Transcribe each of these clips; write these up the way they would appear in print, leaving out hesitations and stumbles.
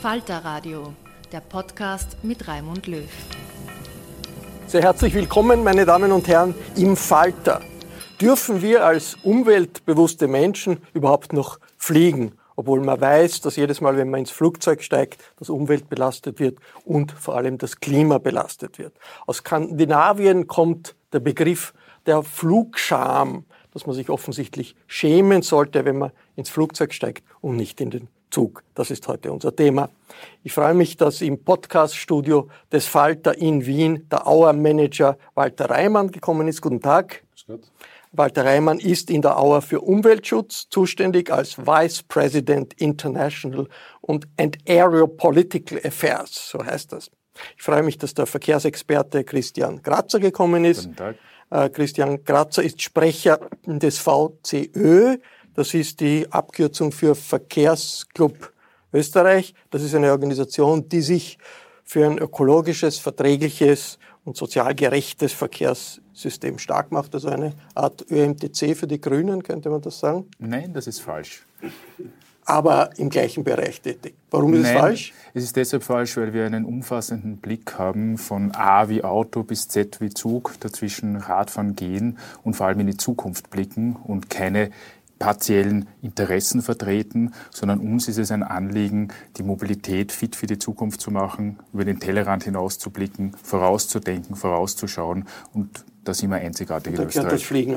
Falter Radio, der Podcast mit Raimund Löw. Sehr herzlich willkommen, meine Damen und Herren, im Falter. Dürfen wir als umweltbewusste Menschen überhaupt noch fliegen, obwohl man weiß, dass jedes Mal, wenn man ins Flugzeug steigt, das Umwelt belastet wird und vor allem das Klima belastet wird? Aus Skandinavien kommt der Begriff der Flugscham, dass man sich offensichtlich schämen sollte, wenn man ins Flugzeug steigt und nicht in den Zug. Das ist heute unser Thema. Ich freue mich, dass im Podcast-Studio des Falter in Wien der AUA-Manager Walter Riemann gekommen ist. Guten Tag. Walter Riemann ist in der AUA für Umweltschutz zuständig als Vice President International and Aero Political Affairs, so heißt das. Ich freue mich, dass der Verkehrsexperte Christian Gratzer gekommen ist. Guten Tag. Christian Gratzer ist Sprecher des VCÖ. Das ist die Abkürzung für Verkehrsclub Österreich. Das ist eine Organisation, die sich für ein ökologisches, verträgliches und sozial gerechtes Verkehrssystem stark macht. Also eine Art ÖMTC für die Grünen, könnte man das sagen? Nein, das ist falsch. Aber im gleichen Bereich tätig. Warum ist es falsch? Es ist deshalb falsch, weil wir einen umfassenden Blick haben von A wie Auto bis Z wie Zug, dazwischen Radfahren, Gehen und vor allem in die Zukunft blicken und keine partiellen Interessen vertreten, sondern uns ist es ein Anliegen, die Mobilität fit für die Zukunft zu machen, über den Tellerrand hinaus zu blicken, vorauszudenken, vorauszuschauen. Und da sind wir einzigartig in Österreich. Da gehört das Fliegen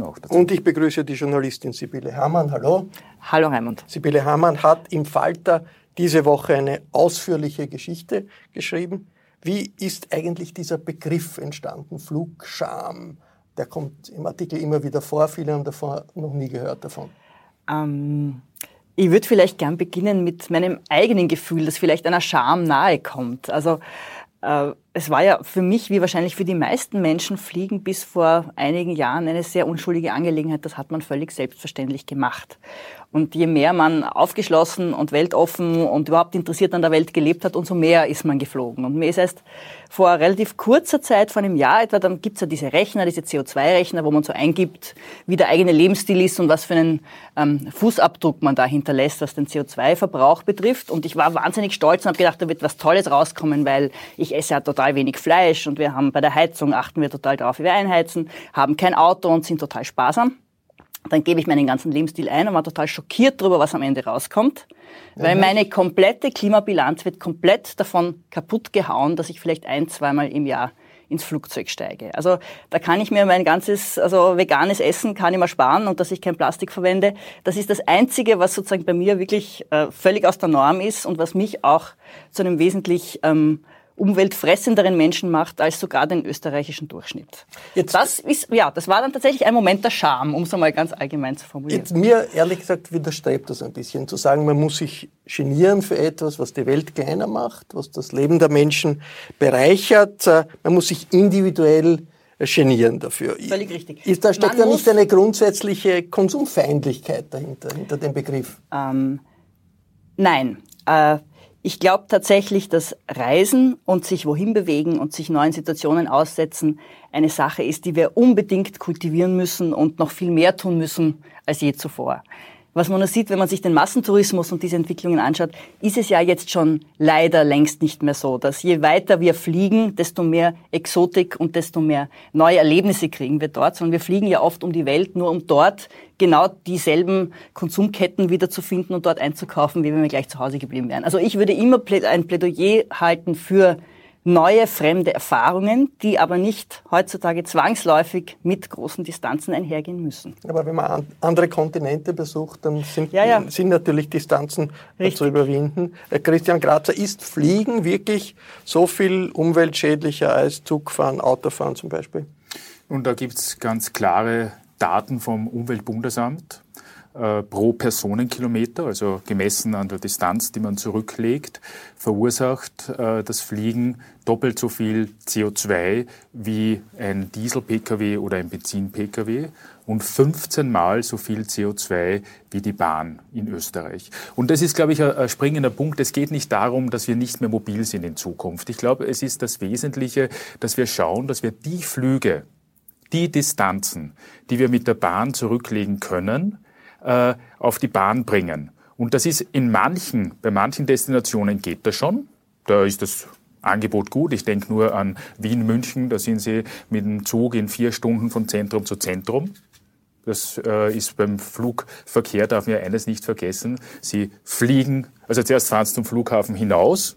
auch dazu. Und ich begrüße die Journalistin Sibylle Hamann. Hallo. Hallo, Raimund. Sibylle Hamann hat im Falter diese Woche eine ausführliche Geschichte geschrieben. Wie ist eigentlich dieser Begriff entstanden, Flugscham? Der kommt im Artikel immer wieder vor, viele haben davon noch nie gehört davon. Ich würde vielleicht gern beginnen mit meinem eigenen Gefühl, das vielleicht einer Scham nahe kommt. Also es war ja für mich, wie wahrscheinlich für die meisten Menschen, Fliegen bis vor einigen Jahren eine sehr unschuldige Angelegenheit. Das hat man völlig selbstverständlich gemacht. Und je mehr man aufgeschlossen und weltoffen und überhaupt interessiert an der Welt gelebt hat, umso mehr ist man geflogen. Und mir ist erst vor relativ kurzer Zeit, vor einem Jahr etwa, dann gibt's ja diese Rechner, diese CO2-Rechner, wo man so eingibt, wie der eigene Lebensstil ist und was für einen Fußabdruck man da hinterlässt, was den CO2-Verbrauch betrifft. Und ich war wahnsinnig stolz und habe gedacht, da wird was Tolles rauskommen, weil ich esse ja total wenig Fleisch und wir haben bei der Heizung, achten wir total drauf, wie wir einheizen, haben kein Auto und sind total sparsam. Dann gebe ich meinen ganzen Lebensstil ein und war total schockiert darüber, was am Ende rauskommt. Weil meine komplette Klimabilanz wird komplett davon kaputt gehauen, dass ich vielleicht 1-2 Mal im Jahr ins Flugzeug steige. Also da kann ich mir mein ganzes, also veganes Essen kann ich mir sparen und dass ich kein Plastik verwende. Das ist das Einzige, was sozusagen bei mir wirklich völlig aus der Norm ist und was mich auch zu einem wesentlich umweltfressenderen Menschen macht als sogar den österreichischen Durchschnitt. Jetzt, das war dann tatsächlich ein Moment der Scham, um es einmal ganz allgemein zu formulieren. Jetzt, mir ehrlich gesagt widerstrebt das ein bisschen, zu sagen, man muss sich genieren für etwas, was die Welt kleiner macht, was das Leben der Menschen bereichert. Man muss sich individuell genieren dafür. Völlig richtig. Da steckt ja nicht eine grundsätzliche Konsumfeindlichkeit dahinter, hinter dem Begriff. Nein. Ich glaube tatsächlich, dass Reisen und sich wohin bewegen und sich neuen Situationen aussetzen eine Sache ist, die wir unbedingt kultivieren müssen und noch viel mehr tun müssen als je zuvor. Was man nur sieht, wenn man sich den Massentourismus und diese Entwicklungen anschaut, ist es ja jetzt schon leider längst nicht mehr so, dass je weiter wir fliegen, desto mehr Exotik und desto mehr neue Erlebnisse kriegen wir dort, sondern wir fliegen ja oft um die Welt, nur um dort genau dieselben Konsumketten wiederzufinden und dort einzukaufen, wie wenn wir gleich zu Hause geblieben wären. Also ich würde immer ein Plädoyer halten für neue, fremde Erfahrungen, die aber nicht heutzutage zwangsläufig mit großen Distanzen einhergehen müssen. Aber wenn man andere Kontinente besucht, dann sind natürlich Distanzen zu überwinden. Christian Gratzer, ist Fliegen wirklich so viel umweltschädlicher als Zugfahren, Autofahren zum Beispiel? Und da gibt's ganz klare Daten vom Umweltbundesamt pro Personenkilometer, also gemessen an der Distanz, die man zurücklegt, verursacht das Fliegen doppelt so viel CO2 wie ein Diesel-Pkw oder ein Benzin-Pkw und 15 Mal so viel CO2 wie die Bahn in Österreich. Und das ist, glaube ich, ein springender Punkt. Es geht nicht darum, dass wir nicht mehr mobil sind in Zukunft. Ich glaube, es ist das Wesentliche, dass wir schauen, dass wir die Flüge, die Distanzen, die wir mit der Bahn zurücklegen können, auf die Bahn bringen. Und das ist bei manchen Destinationen geht das schon. Da ist das Angebot gut. Ich denke nur an Wien, München. Da sind Sie mit dem Zug in 4 Stunden von Zentrum zu Zentrum. Das ist beim Flugverkehr, darf man ja eines nicht vergessen. Sie fliegen, also zuerst fahren Sie zum Flughafen hinaus,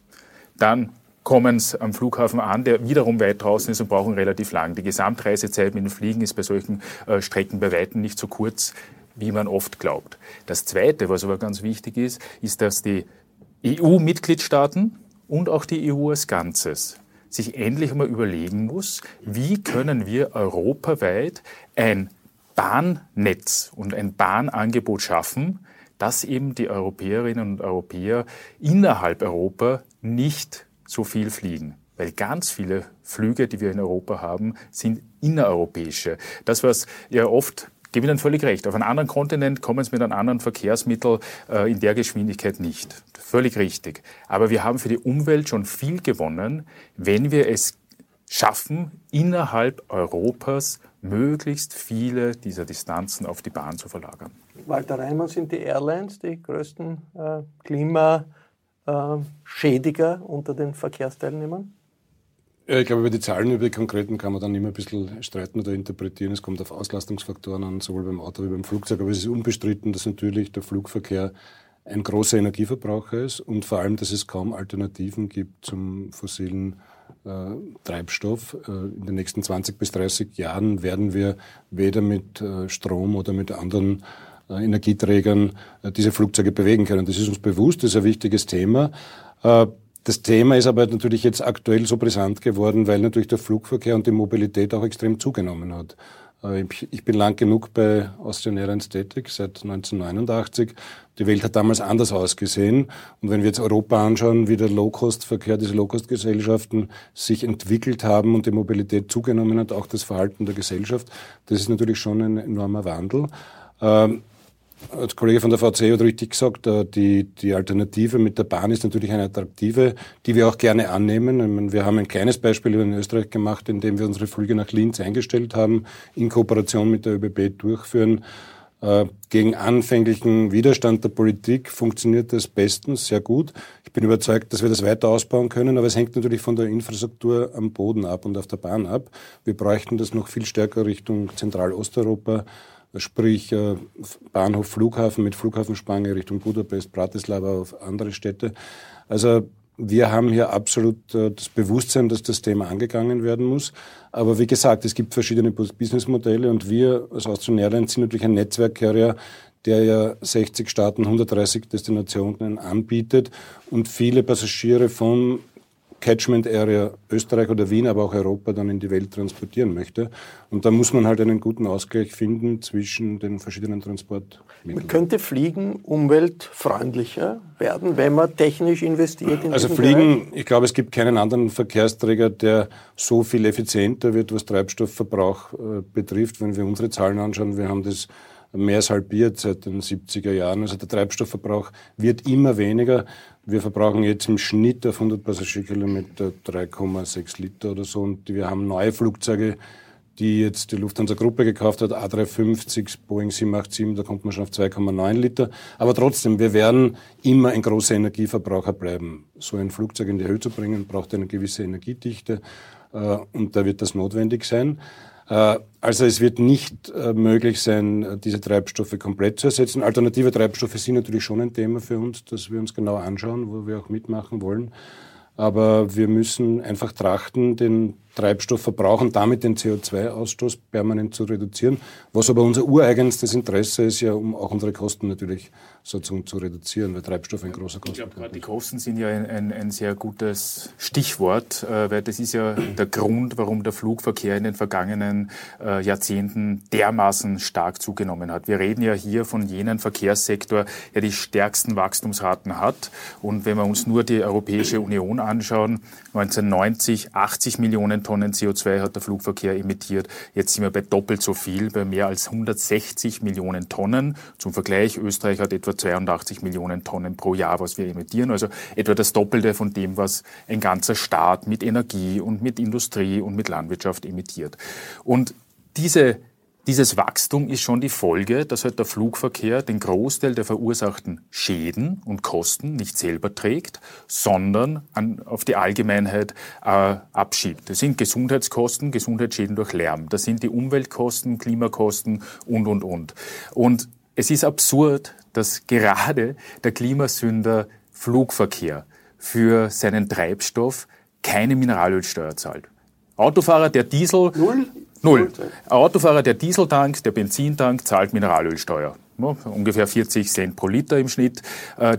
dann kommen Sie am Flughafen an, der wiederum weit draußen ist und brauchen relativ lang. Die Gesamtreisezeit mit dem Fliegen ist bei solchen Strecken bei Weitem nicht so kurz, wie man oft glaubt. Das Zweite, was aber ganz wichtig ist, ist, dass die EU-Mitgliedstaaten und auch die EU als Ganzes sich endlich mal überlegen muss, wie können wir europaweit ein Bahnnetz und ein Bahnangebot schaffen, dass eben die Europäerinnen und Europäer innerhalb Europa nicht so viel fliegen. Weil ganz viele Flüge, die wir in Europa haben, sind innereuropäische. Das, was ja oft, gebe ich Ihnen völlig recht. Auf einem anderen Kontinent kommen Sie mit einem anderen Verkehrsmittel in der Geschwindigkeit nicht. Völlig richtig. Aber wir haben für die Umwelt schon viel gewonnen, wenn wir es schaffen, innerhalb Europas möglichst viele dieser Distanzen auf die Bahn zu verlagern. Walter Riemann, sind die Airlines die größten Klimaschädiger unter den Verkehrsteilnehmern? Ja, ich glaube, über die Zahlen, über die konkreten kann man dann immer ein bisschen streiten oder interpretieren. Es kommt auf Auslastungsfaktoren an, sowohl beim Auto wie beim Flugzeug. Aber es ist unbestritten, dass natürlich der Flugverkehr ein großer Energieverbraucher ist und vor allem, dass es kaum Alternativen gibt zum fossilen Treibstoff. In den nächsten 20 bis 30 Jahren werden wir weder mit Strom oder mit anderen Energieträgern diese Flugzeuge bewegen können. Das ist uns bewusst, das ist ein wichtiges Thema. Das Thema ist aber natürlich jetzt aktuell so brisant geworden, weil natürlich der Flugverkehr und die Mobilität auch extrem zugenommen hat. Ich bin lang genug bei Austrian Airlines tätig, seit 1989. Die Welt hat damals anders ausgesehen. Und wenn wir jetzt Europa anschauen, wie der Low-Cost-Verkehr, diese Low-Cost-Gesellschaften sich entwickelt haben und die Mobilität zugenommen hat, auch das Verhalten der Gesellschaft, das ist natürlich schon ein enormer Wandel. Als Kollege von der VC hat richtig gesagt, die Alternative mit der Bahn ist natürlich eine attraktive, die wir auch gerne annehmen. Wir haben ein kleines Beispiel in Österreich gemacht, in dem wir unsere Flüge nach Linz eingestellt haben, in Kooperation mit der ÖBB durchführen. Gegen anfänglichen Widerstand der Politik funktioniert das bestens, sehr gut. Ich bin überzeugt, dass wir das weiter ausbauen können, aber es hängt natürlich von der Infrastruktur am Boden ab und auf der Bahn ab. Wir bräuchten das noch viel stärker Richtung Zentral-Osteuropa. Sprich Bahnhof, Flughafen mit Flughafenspange Richtung Budapest, Bratislava, auf andere Städte. Also wir haben hier absolut das Bewusstsein, dass das Thema angegangen werden muss. Aber wie gesagt, es gibt verschiedene Businessmodelle und wir als Austrian Airlines sind natürlich ein Netzwerk-Carrier, der ja 60 Staaten, 130 Destinationen anbietet und viele Passagiere von Catchment Area Österreich oder Wien, aber auch Europa dann in die Welt transportieren möchte. Und da muss man halt einen guten Ausgleich finden zwischen den verschiedenen Transportmitteln. Man könnte Fliegen umweltfreundlicher werden, wenn man technisch investiert in diesen Fliegen, Bereich? Ich glaube, es gibt keinen anderen Verkehrsträger, der so viel effizienter wird, was Treibstoffverbrauch betrifft. Wenn wir unsere Zahlen anschauen, wir haben das mehr als halbiert seit den 70er Jahren. Also der Treibstoffverbrauch wird immer weniger. Wir verbrauchen jetzt im Schnitt auf 100 Passagierkilometer 3,6 Liter oder so. Und wir haben neue Flugzeuge, die jetzt die Lufthansa-Gruppe gekauft hat, A350, Boeing 787, da kommt man schon auf 2,9 Liter. Aber trotzdem, wir werden immer ein großer Energieverbraucher bleiben. So ein Flugzeug in die Höhe zu bringen, braucht eine gewisse Energiedichte. Und da wird das notwendig sein. Also es wird nicht möglich sein, diese Treibstoffe komplett zu ersetzen. Alternative Treibstoffe sind natürlich schon ein Thema für uns, das wir uns genau anschauen, wo wir auch mitmachen wollen. Aber wir müssen einfach trachten, den Treibstoffverbrauch und damit den CO2-Ausstoß permanent zu reduzieren, was aber unser ureigenstes Interesse ist, ja, um auch unsere Kosten natürlich sozusagen zu reduzieren, weil Treibstoff ein großer Kosten ist. Ich glaube, gerade die Kosten sind ja ein sehr gutes Stichwort, weil das ist ja der Grund, warum der Flugverkehr in den vergangenen Jahrzehnten dermaßen stark zugenommen hat. Wir reden ja hier von jenem Verkehrssektor, der die stärksten Wachstumsraten hat. Und wenn wir uns nur die Europäische Union anschauen, 1990 80 Millionen Tonnen CO2 hat der Flugverkehr emittiert. Jetzt sind wir bei doppelt so viel, bei mehr als 160 Millionen Tonnen. Zum Vergleich, Österreich hat etwa 82 Millionen Tonnen pro Jahr, was wir emittieren. Also etwa das Doppelte von dem, was ein ganzer Staat mit Energie und mit Industrie und mit Landwirtschaft emittiert. Und dieses Wachstum ist schon die Folge, dass halt der Flugverkehr den Großteil der verursachten Schäden und Kosten nicht selber trägt, sondern auf die Allgemeinheit abschiebt. Das sind Gesundheitskosten, Gesundheitsschäden durch Lärm. Das sind die Umweltkosten, Klimakosten und. Und es ist absurd, dass gerade der Klimasünder Flugverkehr für seinen Treibstoff keine Mineralölsteuer zahlt. Autofahrer, der Diesel... Null. Ein Autofahrer, der Dieseltank, der Benzintank, zahlt Mineralölsteuer. Ungefähr 40 Cent pro Liter im Schnitt.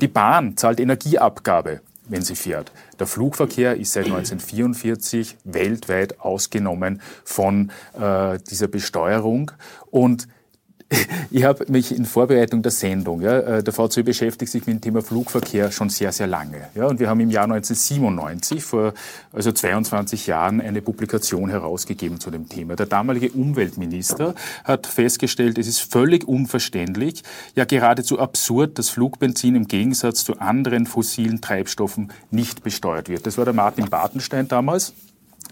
Die Bahn zahlt Energieabgabe, wenn sie fährt. Der Flugverkehr ist seit 1944 weltweit ausgenommen von dieser Besteuerung. Und ich habe mich in Vorbereitung der Sendung, der VZÖ beschäftigt sich mit dem Thema Flugverkehr schon sehr, sehr lange. Ja, und wir haben im Jahr 1997, vor also 22 Jahren, eine Publikation herausgegeben zu dem Thema. Der damalige Umweltminister hat festgestellt, es ist völlig unverständlich, ja geradezu absurd, dass Flugbenzin im Gegensatz zu anderen fossilen Treibstoffen nicht besteuert wird. Das war der Martin Bartenstein damals.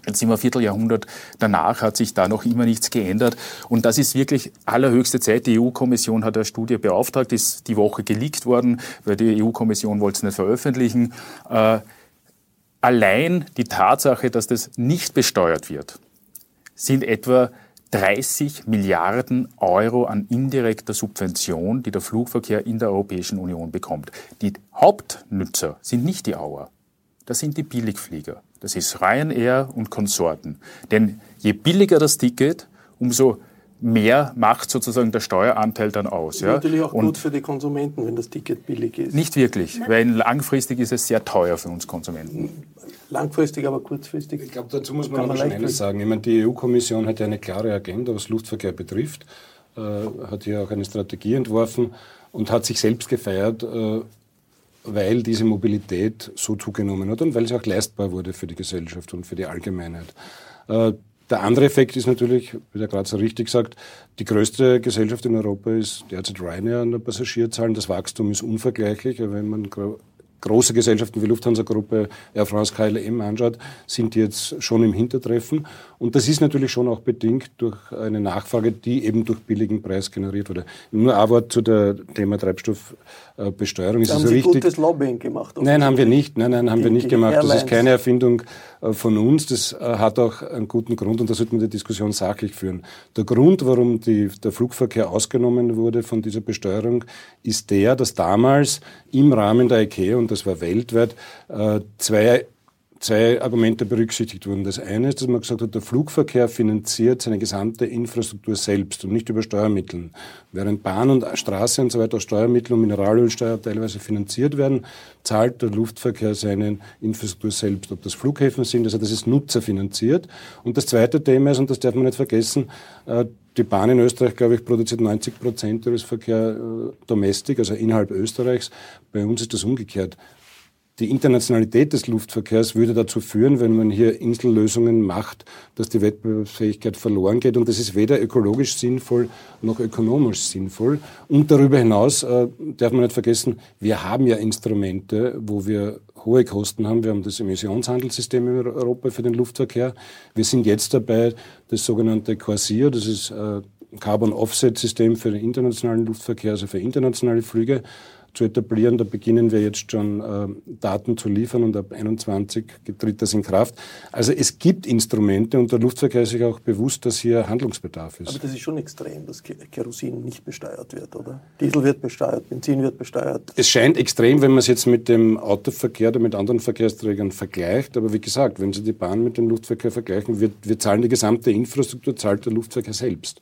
Jetzt sind wir ein Vierteljahrhundert danach, hat sich da noch immer nichts geändert. Und das ist wirklich allerhöchste Zeit. Die EU-Kommission hat eine Studie beauftragt, ist die Woche geleakt worden, weil die EU-Kommission wollte es nicht veröffentlichen. Allein die Tatsache, dass das nicht besteuert wird, sind etwa 30 Milliarden Euro an indirekter Subvention, die der Flugverkehr in der Europäischen Union bekommt. Die Hauptnutzer sind nicht die AUA, das sind die Billigflieger. Das ist Ryanair und Konsorten. Denn je billiger das Ticket, umso mehr macht sozusagen der Steueranteil dann aus. Ja? Natürlich auch und gut für die Konsumenten, wenn das Ticket billig ist. Nicht wirklich, weil langfristig ist es sehr teuer für uns Konsumenten. Langfristig, aber kurzfristig. Ich glaube, dazu muss man noch eines sagen. Ich meine, die EU-Kommission hat ja eine klare Agenda, was Luftverkehr betrifft, hat hier auch eine Strategie entworfen und hat sich selbst gefeiert, weil diese Mobilität so zugenommen hat und weil es auch leistbar wurde für die Gesellschaft und für die Allgemeinheit. Der andere Effekt ist natürlich, wie der Gratzer richtig sagt, die größte Gesellschaft in Europa ist derzeit Ryanair an der Passagierzahl. Das Wachstum ist unvergleichlich, wenn man große Gesellschaften wie Lufthansa-Gruppe, Air France, KLM anschaut, sind die jetzt schon im Hintertreffen. Und das ist natürlich schon auch bedingt durch eine Nachfrage, die eben durch billigen Preis generiert wurde. Nur ein Wort zu dem Thema Treibstoffbesteuerung. Ist haben Sie richtig? Gutes Lobbying gemacht? Nein, haben wir nicht. Das ist keine Erfindung von uns. Das hat auch einen guten Grund und da sollten wir die Diskussion sachlich führen. Der Grund, warum der Flugverkehr ausgenommen wurde von dieser Besteuerung, ist der, dass damals im Rahmen der ICAO, und das war weltweit, zwei zwei Argumente berücksichtigt wurden. Das eine ist, dass man gesagt hat, der Flugverkehr finanziert seine gesamte Infrastruktur selbst und nicht über Steuermitteln. Während Bahn und Straße und so weiter aus Steuermitteln und Mineralölsteuer teilweise finanziert werden, zahlt der Luftverkehr seine Infrastruktur selbst. Ob das Flughäfen sind, also das ist nutzerfinanziert. Und das zweite Thema ist, und das darf man nicht vergessen, die Bahn in Österreich, glaube ich, produziert 90% ihres Verkehrs domestik, also innerhalb Österreichs. Bei uns ist das umgekehrt. Die Internationalität des Luftverkehrs würde dazu führen, wenn man hier Insellösungen macht, dass die Wettbewerbsfähigkeit verloren geht. Und das ist weder ökologisch sinnvoll noch ökonomisch sinnvoll. Und darüber hinaus darf man nicht vergessen, wir haben ja Instrumente, wo wir hohe Kosten haben. Wir haben das Emissionshandelssystem in Europa für den Luftverkehr. Wir sind jetzt dabei, das sogenannte CORSIA, das ist Carbon-Offset-System für den internationalen Luftverkehr, also für internationale Flüge, zu etablieren. Da beginnen wir jetzt schon Daten zu liefern und ab 21 tritt das in Kraft. Also es gibt Instrumente und der Luftverkehr ist sich auch bewusst, dass hier Handlungsbedarf ist. Aber das ist schon extrem, dass Kerosin nicht besteuert wird, oder? Diesel wird besteuert, Benzin wird besteuert. Es scheint extrem, wenn man es jetzt mit dem Autoverkehr oder mit anderen Verkehrsträgern vergleicht. Aber wie gesagt, wenn Sie die Bahn mit dem Luftverkehr vergleichen, wir zahlen die gesamte Infrastruktur, zahlt der Luftverkehr selbst.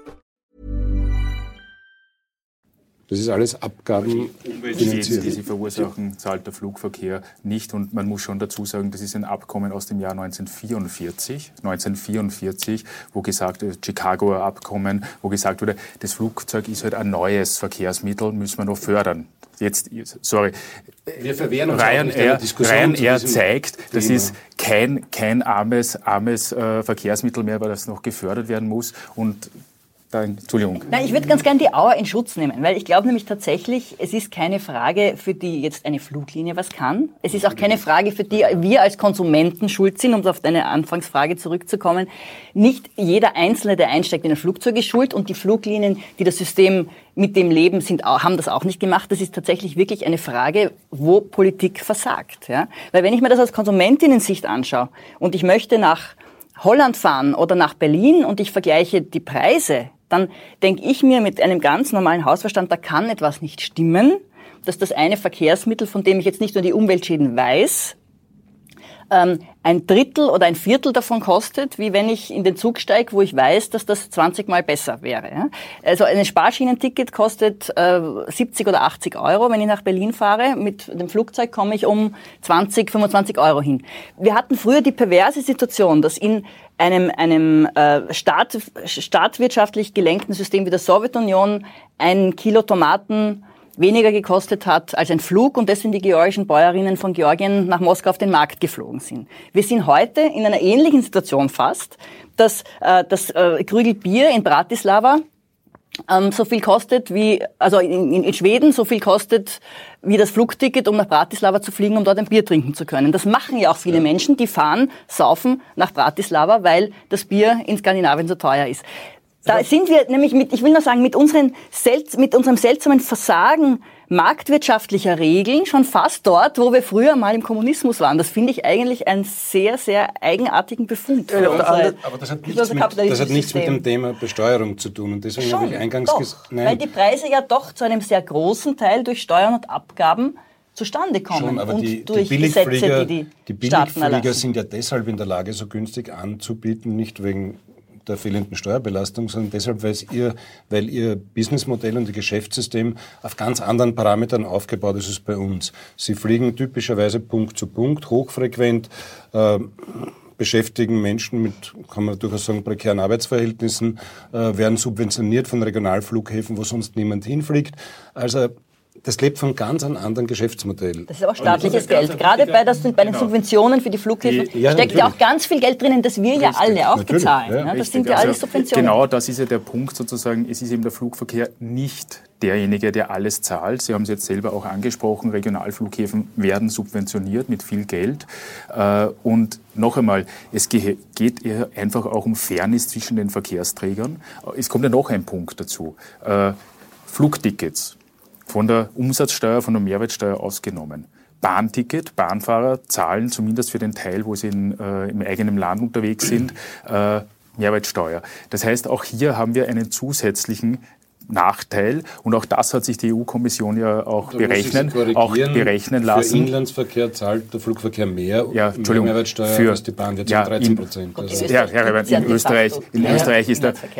Das ist alles Abgaben. Umweltschäden, die sie verursachen, zahlt der Flugverkehr nicht. Und man muss schon dazu sagen, das ist ein Abkommen aus dem Jahr 1944, wo gesagt wurde, Chicagoer Abkommen, wo gesagt wurde, das Flugzeug ist halt ein neues Verkehrsmittel, müssen wir noch fördern. Wir verwehren uns Ryanair zeigt, das ist kein armes Verkehrsmittel mehr, weil das noch gefördert werden muss. Und Entschuldigung. Nein, ich würde ganz gerne die Auer in Schutz nehmen, weil ich glaube nämlich tatsächlich, es ist keine Frage, für die jetzt eine Fluglinie was kann. Es ist auch keine Frage, für die wir als Konsumenten schuld sind, um auf deine Anfangsfrage zurückzukommen. Nicht jeder Einzelne, der einsteigt in ein Flugzeug, ist schuld und die Fluglinien, die das System mit dem Leben sind, haben das auch nicht gemacht. Das ist tatsächlich wirklich eine Frage, wo Politik versagt. Ja? Weil wenn ich mir das als Konsumentinnen-Sicht anschaue und ich möchte nach Holland fahren oder nach Berlin und ich vergleiche die Preise, dann denke ich mir mit einem ganz normalen Hausverstand, da kann etwas nicht stimmen, dass das eine Verkehrsmittel, von dem ich jetzt nicht nur die Umweltschäden weiß, ein Drittel oder ein Viertel davon kostet, wie wenn ich in den Zug steige, wo ich weiß, dass das 20 Mal besser wäre. Also ein Sparschienenticket kostet 70 oder 80 €. Wenn ich nach Berlin fahre, mit dem Flugzeug komme ich um 20, 25 € hin. Wir hatten früher die perverse Situation, dass in einem staatwirtschaftlich gelenkten System wie der Sowjetunion ein Kilo Tomaten weniger gekostet hat als ein Flug und deswegen die georgischen Bäuerinnen von Georgien nach Moskau auf den Markt geflogen sind. Wir sind heute in einer ähnlichen Situation fast, dass das Krügelbier in Bratislava so viel kostet wie, also in Schweden so viel kostet wie das Flugticket, um nach Bratislava zu fliegen, um dort ein Bier trinken zu können. Das machen ja auch viele Menschen, die fahren, saufen nach Bratislava, weil das Bier in Skandinavien so teuer ist. Da sind wir nämlich mit unserem seltsamen Versagen marktwirtschaftlicher Regeln schon fast dort, wo wir früher mal im Kommunismus waren. Das finde ich eigentlich einen sehr, sehr eigenartigen Befund. Aber das hat nichts mit dem Thema Besteuerung zu tun. Und deswegen habe ich eingangs gesagt, weil die Preise ja doch zu einem sehr großen Teil durch Steuern und Abgaben zustande kommen. Schon, aber und durch Gesetze, die Billigflieger sind ja deshalb in der Lage, so günstig anzubieten, nicht wegen der fehlenden Steuerbelastung, sondern deshalb, weil ihr Businessmodell und ihr Geschäftssystem auf ganz anderen Parametern aufgebaut ist als bei uns. Sie fliegen typischerweise Punkt zu Punkt, hochfrequent, beschäftigen Menschen mit, kann man durchaus sagen, prekären Arbeitsverhältnissen, werden subventioniert von Regionalflughäfen, wo sonst niemand hinfliegt. Also Das lebt von ganz einem anderen Geschäftsmodell. Das ist aber staatliches Geld. Gerade bei den Subventionen für die Flughäfen steckt ja auch ganz viel Geld drinnen, das wir ja alle auch bezahlen. Ja, das sind ja alles Subventionen. Genau, das ist ja der Punkt sozusagen. Es ist eben der Flugverkehr nicht derjenige, der alles zahlt. Sie haben es jetzt selber auch angesprochen, Regionalflughäfen werden subventioniert mit viel Geld. Und noch einmal, es geht eher einfach auch um Fairness zwischen den Verkehrsträgern. Es kommt ja noch ein Punkt dazu. Flugtickets. Von der Umsatzsteuer, von der Mehrwertsteuer ausgenommen. Bahnticket, Bahnfahrer zahlen zumindest für den Teil, wo sie im eigenen Land unterwegs sind, Mehrwertsteuer. Das heißt, auch hier haben wir einen zusätzlichen Nachteil und auch das hat sich die EU-Kommission ja auch berechnen lassen. Für Inlandsverkehr zahlt der Flugverkehr mehr Mehrwertsteuer als die Bahn, jetzt 13%.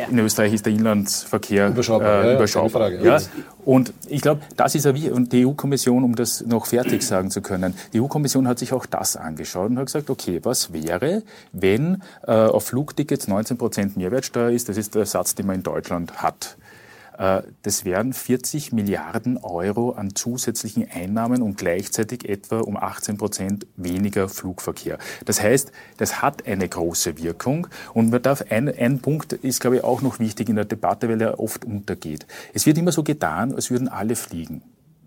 In Österreich ist der Inlandsverkehr überschaubar. Und ich glaube, das ist ja wie, und die EU-Kommission, um das noch fertig sagen zu können, die EU-Kommission hat sich auch das angeschaut und hat gesagt, okay, was wäre, wenn auf Flugtickets 19% Mehrwertsteuer ist, das ist der Satz, den man in Deutschland hat. Das wären 40 Milliarden Euro an zusätzlichen Einnahmen und gleichzeitig etwa um 18% weniger Flugverkehr. Das heißt, das hat eine große Wirkung und man darf ein Punkt ist, glaube ich, auch noch wichtig in der Debatte, weil er oft untergeht. Es wird immer so getan, als würden alle fliegen.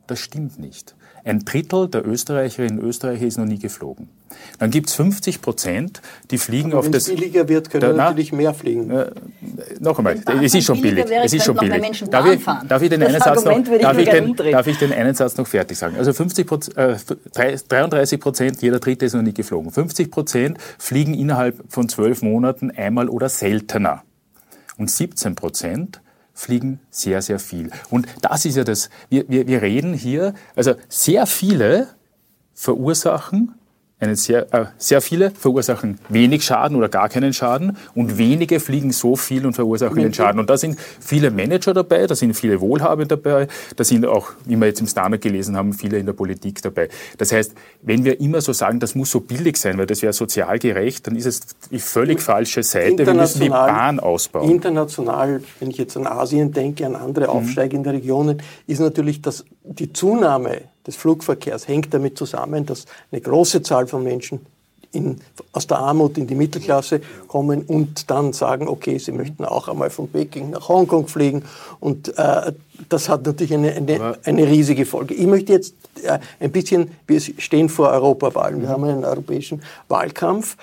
Das stimmt nicht. Ein Drittel der Österreicherinnen und Österreicher ist noch nie geflogen. Dann gibt es 50%, die fliegen auf das... Wenn es billiger wird, können natürlich mehr fliegen. Noch einmal, es ist schon billig. Darf ich den einen Satz noch fertig sagen? Also 33%, jeder Dritte ist noch nie geflogen. 50% fliegen innerhalb von 12 Monaten einmal oder seltener. Und 17% fliegen sehr, sehr viel. Und das ist ja das, wir reden hier, also sehr viele verursachen wenig Schaden oder gar keinen Schaden und wenige fliegen so viel und verursachen den Schaden. Und da sind viele Manager dabei, da sind viele Wohlhabende dabei, da sind auch, wie wir jetzt im Standard gelesen haben, viele in der Politik dabei. Das heißt, wenn wir immer so sagen, das muss so billig sein, weil das wäre sozial gerecht, dann ist es die völlig falsche Seite. Wir müssen die Bahn ausbauen. International, wenn ich jetzt an Asien denke, an andere aufsteigende Regionen, ist natürlich die Zunahme des Flugverkehrs hängt damit zusammen, dass eine große Zahl von Menschen aus der Armut in die Mittelklasse kommen und dann sagen, okay, sie möchten auch einmal von Peking nach Hongkong fliegen. Und das hat natürlich eine riesige Folge. Ich möchte jetzt ein bisschen, wir stehen vor Europawahlen, wir haben einen europäischen Wahlkampf.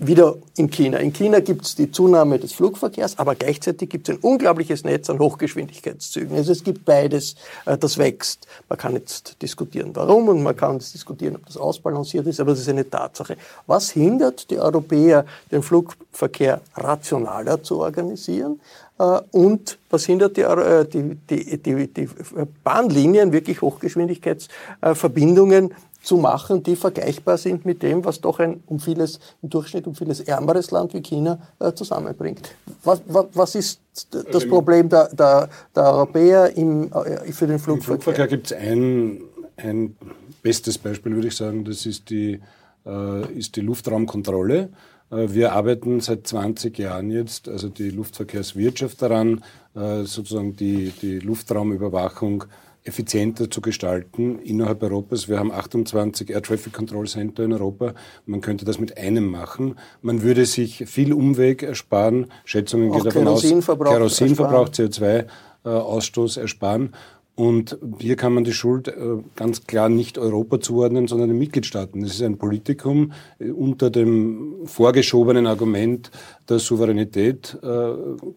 Wieder in China. In China gibt es die Zunahme des Flugverkehrs, aber gleichzeitig gibt es ein unglaubliches Netz an Hochgeschwindigkeitszügen. Also es gibt beides, das wächst. Man kann jetzt diskutieren, warum, und man kann jetzt diskutieren, ob das ausbalanciert ist, aber das ist eine Tatsache. Was hindert die Europäer, den Flugverkehr rationaler zu organisieren? Und was hindert die Bahnlinien, wirklich Hochgeschwindigkeitsverbindungen zu machen, die vergleichbar sind mit dem, was doch im Durchschnitt um vieles ärmeres Land wie China zusammenbringt. Was ist das Problem der Europäer für den Flugverkehr? Im Flugverkehr gibt es ein bestes Beispiel, würde ich sagen, das ist die Luftraumkontrolle. Wir arbeiten seit 20 Jahren jetzt, also die Luftverkehrswirtschaft daran, sozusagen die Luftraumüberwachung effizienter zu gestalten innerhalb Europas. Wir haben 28 Air Traffic Control Center in Europa. Man könnte das mit einem machen. Man würde sich viel Umweg ersparen. Schätzungen gehen davon aus, Kerosinverbrauch, CO2-Ausstoß ersparen. Und hier kann man die Schuld ganz klar nicht Europa zuordnen, sondern den Mitgliedstaaten. Das ist ein Politikum unter dem vorgeschobenen Argument der Souveränität,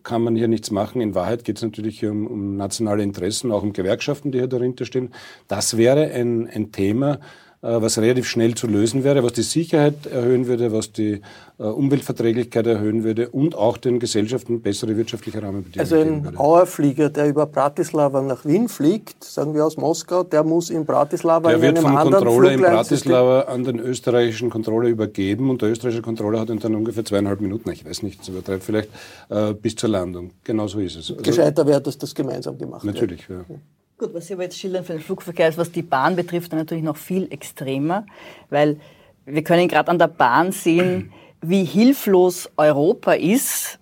kann man hier nichts machen. In Wahrheit geht es natürlich um nationale Interessen, auch um Gewerkschaften, die hier dahinter stehen. Das wäre ein Thema, was relativ schnell zu lösen wäre, was die Sicherheit erhöhen würde, was die Umweltverträglichkeit erhöhen würde und auch den Gesellschaften bessere wirtschaftliche Rahmenbedingungen also geben würde. Also ein Auerflieger, der über Bratislava nach Wien fliegt, sagen wir aus Moskau, der muss in Bratislava an den österreichischen Controller übergeben und der österreichische Controller hat ihn dann ungefähr 2,5 Minuten, ich weiß nicht, es übertreibt vielleicht, bis zur Landung. Genau so ist es. Also, gescheiter wäre, dass das gemeinsam gemacht wird. Natürlich, ja. Gut, was Sie aber jetzt schildern für den Flugverkehr ist, was die Bahn betrifft, dann natürlich noch viel extremer, weil wir können gerade an der Bahn sehen, wie hilflos Europa ist,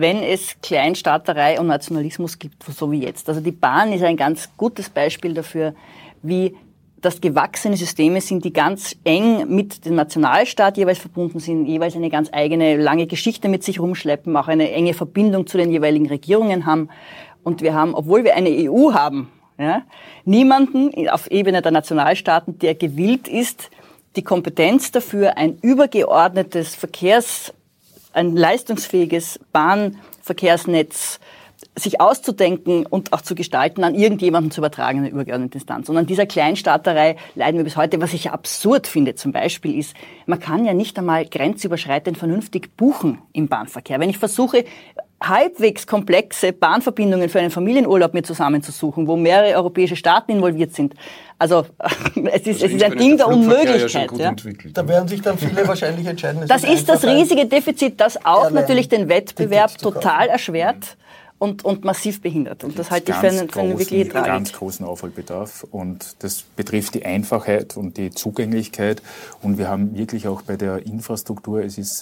wenn es Kleinstaaterei und Nationalismus gibt, so wie jetzt. Also die Bahn ist ein ganz gutes Beispiel dafür, wie das gewachsene Systeme sind, die ganz eng mit dem Nationalstaat jeweils verbunden sind, jeweils eine ganz eigene, lange Geschichte mit sich rumschleppen, auch eine enge Verbindung zu den jeweiligen Regierungen haben. Und wir haben, obwohl wir eine EU haben, ja, niemanden auf Ebene der Nationalstaaten, der gewillt ist, die Kompetenz dafür, ein übergeordnetes ein leistungsfähiges Bahnverkehrsnetz sich auszudenken und auch zu gestalten, an irgendjemanden zu übertragen, eine übergeordnete Instanz. Und an dieser Kleinstaaterei leiden wir bis heute. Was ich ja absurd finde zum Beispiel ist, man kann ja nicht einmal grenzüberschreitend vernünftig buchen im Bahnverkehr. Wenn ich versuche, halbwegs komplexe Bahnverbindungen für einen Familienurlaub mir zusammenzusuchen, wo mehrere europäische Staaten involviert sind. Also es ist ein Ding der Unmöglichkeit. Ja? Da werden sich dann viele wahrscheinlich entscheiden. Das ist das riesige Defizit, das auch natürlich den Wettbewerb total erschwert. Und massiv behindert. Und das halte ich für einen wirklichen Tragik. Ganz großen Aufholbedarf. Und das betrifft die Einfachheit und die Zugänglichkeit. Und wir haben wirklich auch bei der Infrastruktur, es ist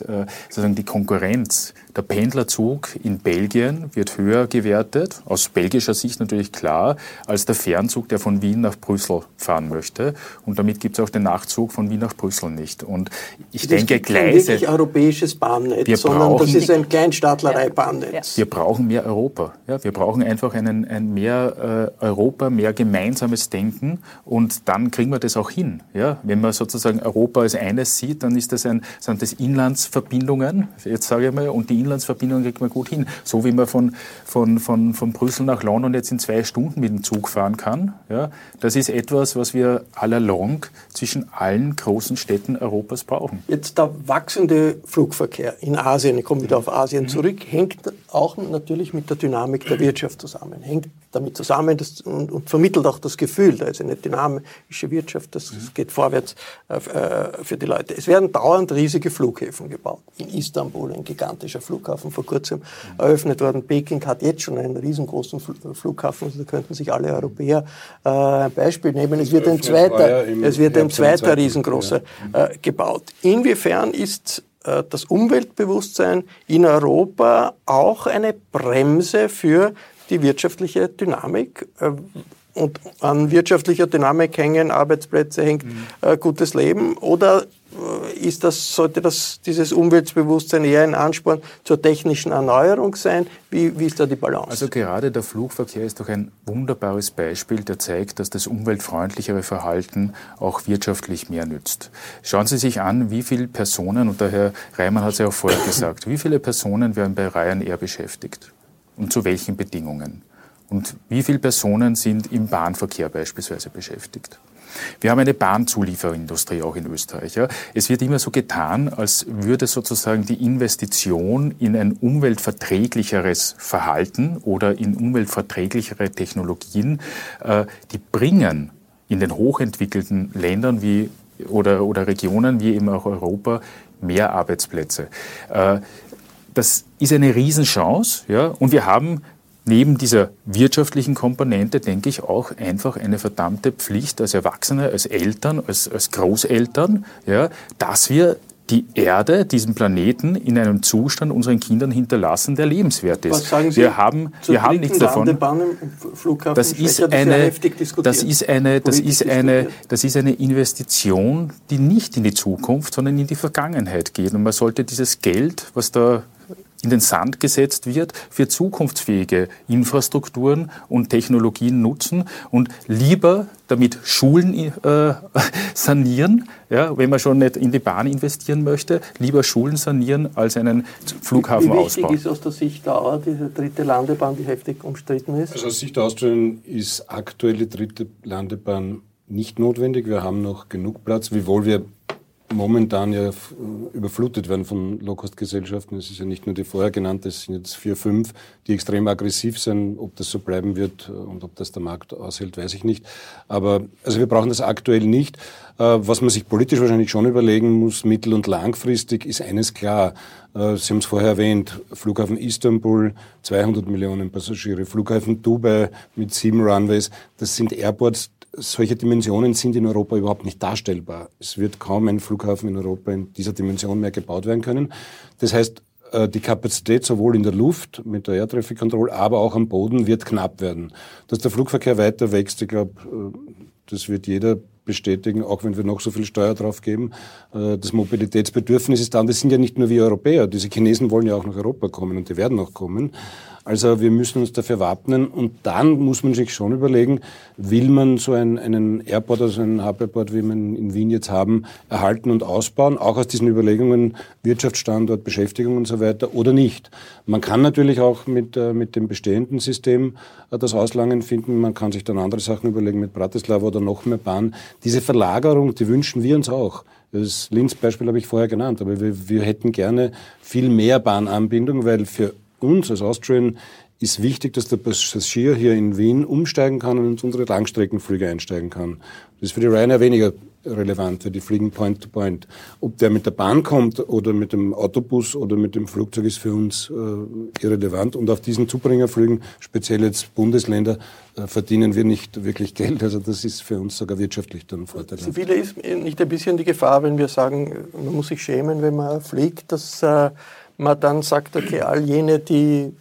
sozusagen die Konkurrenz. Der Pendlerzug in Belgien wird höher gewertet, aus belgischer Sicht natürlich klar, als der Fernzug, der von Wien nach Brüssel fahren möchte. Und damit gibt es auch den Nachtzug von Wien nach Brüssel nicht. Und ich denke, Gleise... Das ist nicht wirklich europäisches Bahnnetz, sondern das ist ein Kleinstaatlerei-Bahnnetz. Ja. Wir brauchen mehr Europa. Ja, wir brauchen einfach ein mehr Europa, mehr gemeinsames Denken und dann kriegen wir das auch hin. Ja? Wenn man sozusagen Europa als eines sieht, dann ist das sind das Inlandsverbindungen, jetzt sage ich mal, und die Inlandsverbindungen kriegt man gut hin. So wie man von Brüssel nach London jetzt in 2 Stunden mit dem Zug fahren kann. Ja? Das ist etwas, was wir all along zwischen allen großen Städten Europas brauchen. Jetzt der wachsende Flugverkehr in Asien, ich komme wieder auf Asien zurück, hängt auch natürlich mit der Dynamik der Wirtschaft zusammen, hängt damit zusammen und vermittelt auch das Gefühl, da ist eine dynamische Wirtschaft, das geht vorwärts für die Leute. Es werden dauernd riesige Flughäfen gebaut. In Istanbul ein gigantischer Flughafen vor kurzem eröffnet worden. Peking hat jetzt schon einen riesengroßen Flughafen, also da könnten sich alle Europäer ein Beispiel nehmen. Es wird ein zweiter riesengroßer gebaut. Inwiefern ist das Umweltbewusstsein in Europa auch eine Bremse für die wirtschaftliche Dynamik? Und an wirtschaftlicher Dynamik hängen Arbeitsplätze, hängt gutes Leben? Oder sollte dieses Umweltbewusstsein eher ein Ansporn zur technischen Erneuerung sein? Wie ist da die Balance? Also gerade der Flugverkehr ist doch ein wunderbares Beispiel, der zeigt, dass das umweltfreundlichere Verhalten auch wirtschaftlich mehr nützt. Schauen Sie sich an, wie viele Personen, und der Herr Reimann hat es ja auch vorher gesagt, wie viele Personen werden bei Ryanair beschäftigt und zu welchen Bedingungen? Und wie viele Personen sind im Bahnverkehr beispielsweise beschäftigt? Wir haben eine Bahnzulieferindustrie auch in Österreich. Ja. Es wird immer so getan, als würde sozusagen die Investition in ein umweltverträglicheres Verhalten oder in umweltverträglichere Technologien, die bringen in den hochentwickelten Ländern wie oder Regionen wie eben auch Europa mehr Arbeitsplätze. Das ist eine Riesenchance, ja, und wir haben neben dieser wirtschaftlichen Komponente, denke ich, auch einfach eine verdammte Pflicht als Erwachsene, als Eltern, als Großeltern, ja, dass wir die Erde, diesen Planeten in einem Zustand unseren Kindern hinterlassen, der lebenswert ist. Was sagen Sie? Wir haben nichts davon. Das ist eine Investition, die nicht in die Zukunft, sondern in die Vergangenheit geht. Und man sollte dieses Geld, was da in den Sand gesetzt wird, für zukunftsfähige Infrastrukturen und Technologien nutzen und lieber damit Schulen sanieren, ja, wenn man schon nicht in die Bahn investieren möchte, lieber Schulen sanieren als einen Flughafen ausbauen. Wie wichtig ist aus der Sicht der AUA diese dritte Landebahn, die heftig umstritten ist? Also aus Sicht der Austrian ist aktuell die dritte Landebahn nicht notwendig. Wir haben noch genug Platz, wiewohl wir momentan ja überflutet werden von Low-Cost-Gesellschaften. Es ist ja nicht nur die vorher genannte, es sind jetzt 4, 5, die extrem aggressiv sind. Ob das so bleiben wird und ob das der Markt aushält, weiß ich nicht. Aber also wir brauchen das aktuell nicht. Was man sich politisch wahrscheinlich schon überlegen muss, mittel- und langfristig, ist eines klar. Sie haben es vorher erwähnt, Flughafen Istanbul, 200 Millionen Passagiere, Flughafen Dubai mit 7 Runways, das sind Airports. Solche Dimensionen sind in Europa überhaupt nicht darstellbar. Es wird kaum ein Flughafen in Europa in dieser Dimension mehr gebaut werden können. Das heißt, die Kapazität sowohl in der Luft mit der Air Traffic Control, aber auch am Boden wird knapp werden. Dass der Flugverkehr weiter wächst, ich glaube, das wird jeder bestätigen, auch wenn wir noch so viel Steuer drauf geben. Das Mobilitätsbedürfnis ist da. Und das sind ja nicht nur wir Europäer. Diese Chinesen wollen ja auch nach Europa kommen und die werden auch kommen. Also wir müssen uns dafür wappnen. Und dann muss man sich schon überlegen, will man so einen Airport, also einen Hub-Airport, wie wir in Wien jetzt haben, erhalten und ausbauen, auch aus diesen Überlegungen Wirtschaftsstandort, Beschäftigung und so weiter, oder nicht. Man kann natürlich auch mit dem bestehenden System das Auslangen finden. Man kann sich dann andere Sachen überlegen mit Bratislava oder noch mehr Bahn. Diese Verlagerung, die wünschen wir uns auch. Das Linz-Beispiel habe ich vorher genannt, aber wir hätten gerne viel mehr Bahnanbindung, weil für uns als Austrian ist wichtig, dass der Passagier hier in Wien umsteigen kann und in unsere Langstreckenflüge einsteigen kann. Das ist für die Ryanair weniger relevant, weil die fliegen Point-to-Point. Ob der mit der Bahn kommt oder mit dem Autobus oder mit dem Flugzeug ist für uns irrelevant. Und auf diesen Zubringerflügen, speziell jetzt Bundesländer, verdienen wir nicht wirklich Geld. Also das ist für uns sogar wirtschaftlich dann vorteilhaft. Sibylle, ist nicht ein bisschen die Gefahr, wenn wir sagen, man muss sich schämen, wenn man fliegt, dass man dann sagt, okay, all jene, die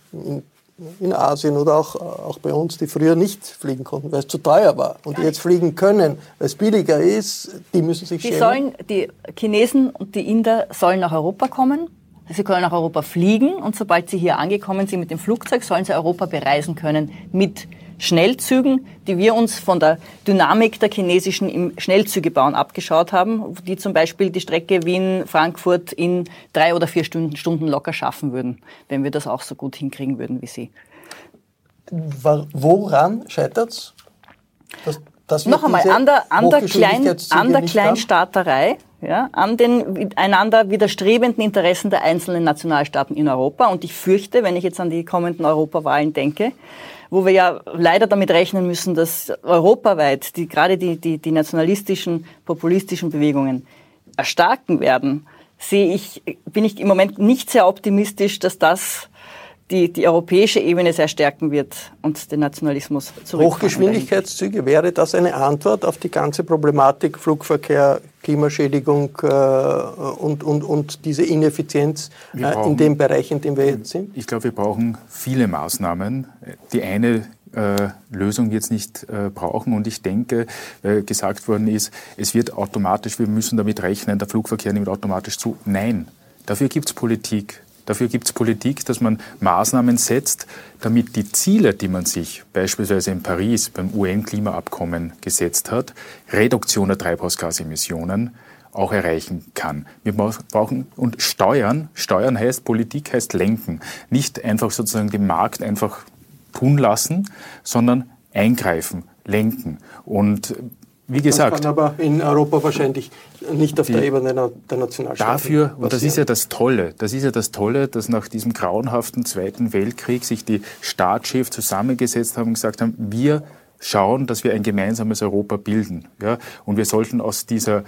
in Asien oder auch bei uns, die früher nicht fliegen konnten, weil es zu teuer war und die jetzt fliegen können, weil es billiger ist, die müssen sich schämen. Die Chinesen und die Inder sollen nach Europa kommen, sie können nach Europa fliegen und sobald sie hier angekommen sind mit dem Flugzeug, sollen sie Europa bereisen können mit Schnellzügen, die wir uns von der Dynamik der chinesischen Schnellzügebauen abgeschaut haben, die zum Beispiel die Strecke Wien-Frankfurt in 3 oder 4 Stunden locker schaffen würden, wenn wir das auch so gut hinkriegen würden wie Sie. Woran scheitert's? Noch einmal, an der Kleinstaaterei, ja, an den einander widerstrebenden Interessen der einzelnen Nationalstaaten in Europa. Und ich fürchte, wenn ich jetzt an die kommenden Europawahlen denke, wo wir ja leider damit rechnen müssen, dass europaweit die nationalistischen, populistischen Bewegungen erstarken werden, bin ich im Moment nicht sehr optimistisch, dass das die europäische Ebene sehr stärken wird und den Nationalismus zurückfahren. Hochgeschwindigkeitszüge, wäre das eine Antwort auf die ganze Problematik Flugverkehr, Klimaschädigung und diese Ineffizienz in dem Bereich, in dem wir jetzt sind? Ich glaube, wir brauchen viele Maßnahmen. Die eine Lösung jetzt nicht brauchen. Und ich denke, gesagt worden ist, es wird automatisch, wir müssen damit rechnen, der Flugverkehr nimmt automatisch zu. Nein, dafür gibt es Politik. Dafür gibt es Politik, dass man Maßnahmen setzt, damit die Ziele, die man sich beispielsweise in Paris beim UN-Klimaabkommen gesetzt hat, Reduktion der Treibhausgasemissionen, auch erreichen kann. Wir brauchen und Steuern heißt, Politik heißt lenken. Nicht einfach sozusagen den Markt einfach tun lassen, sondern eingreifen, lenken. Und wie gesagt, das kann aber in Europa wahrscheinlich nicht auf der Ebene der Nationalstaaten. Dafür, und das ist ja das Tolle, dass nach diesem grauenhaften Zweiten Weltkrieg sich die Staatschefs zusammengesetzt haben und gesagt haben, wir schauen, dass wir ein gemeinsames Europa bilden. Ja? Und wir sollten aus dieser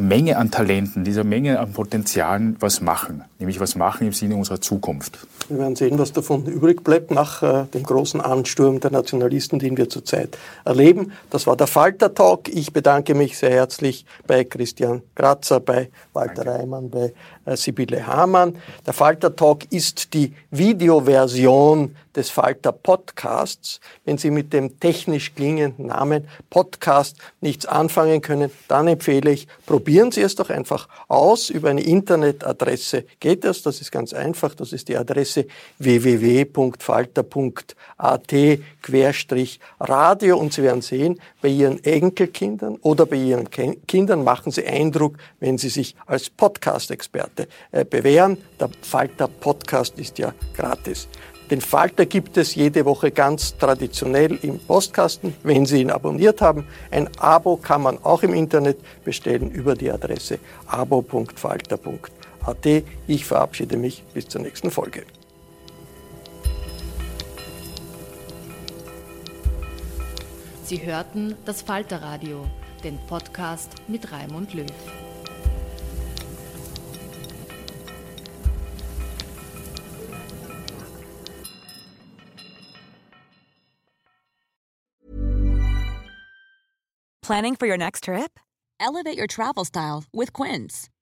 Menge an Talenten, dieser Menge an Potenzialen was machen. Nämlich was machen im Sinne unserer Zukunft. Wir werden sehen, was davon übrig bleibt nach dem großen Ansturm der Nationalisten, den wir zurzeit erleben. Das war der Falter Talk. Ich bedanke mich sehr herzlich bei Christian Gratzer, bei Walter Riemann, bei Sibylle Hamann. Der Falter Talk ist die Videoversion des Falter Podcasts. Wenn Sie mit dem technisch klingenden Namen Podcast nichts anfangen können, dann empfehle ich, probieren Sie es doch einfach aus. Über eine Internetadresse geht das. Das ist ganz einfach. Das ist die Adresse www.falter.at/radio und Sie werden sehen, bei Ihren Enkelkindern oder bei Ihren Kindern machen Sie Eindruck, wenn Sie sich als Podcast-Experte bewähren. Der Falter Podcast ist ja gratis. Den Falter gibt es jede Woche ganz traditionell im Postkasten, wenn Sie ihn abonniert haben. Ein Abo kann man auch im Internet bestellen über die Adresse abo.falter.at. Ich verabschiede mich bis zur nächsten Folge. Sie hörten das Falterradio, den Podcast mit Raimund Löw. Planning for your next trip? Elevate your travel style with Quince.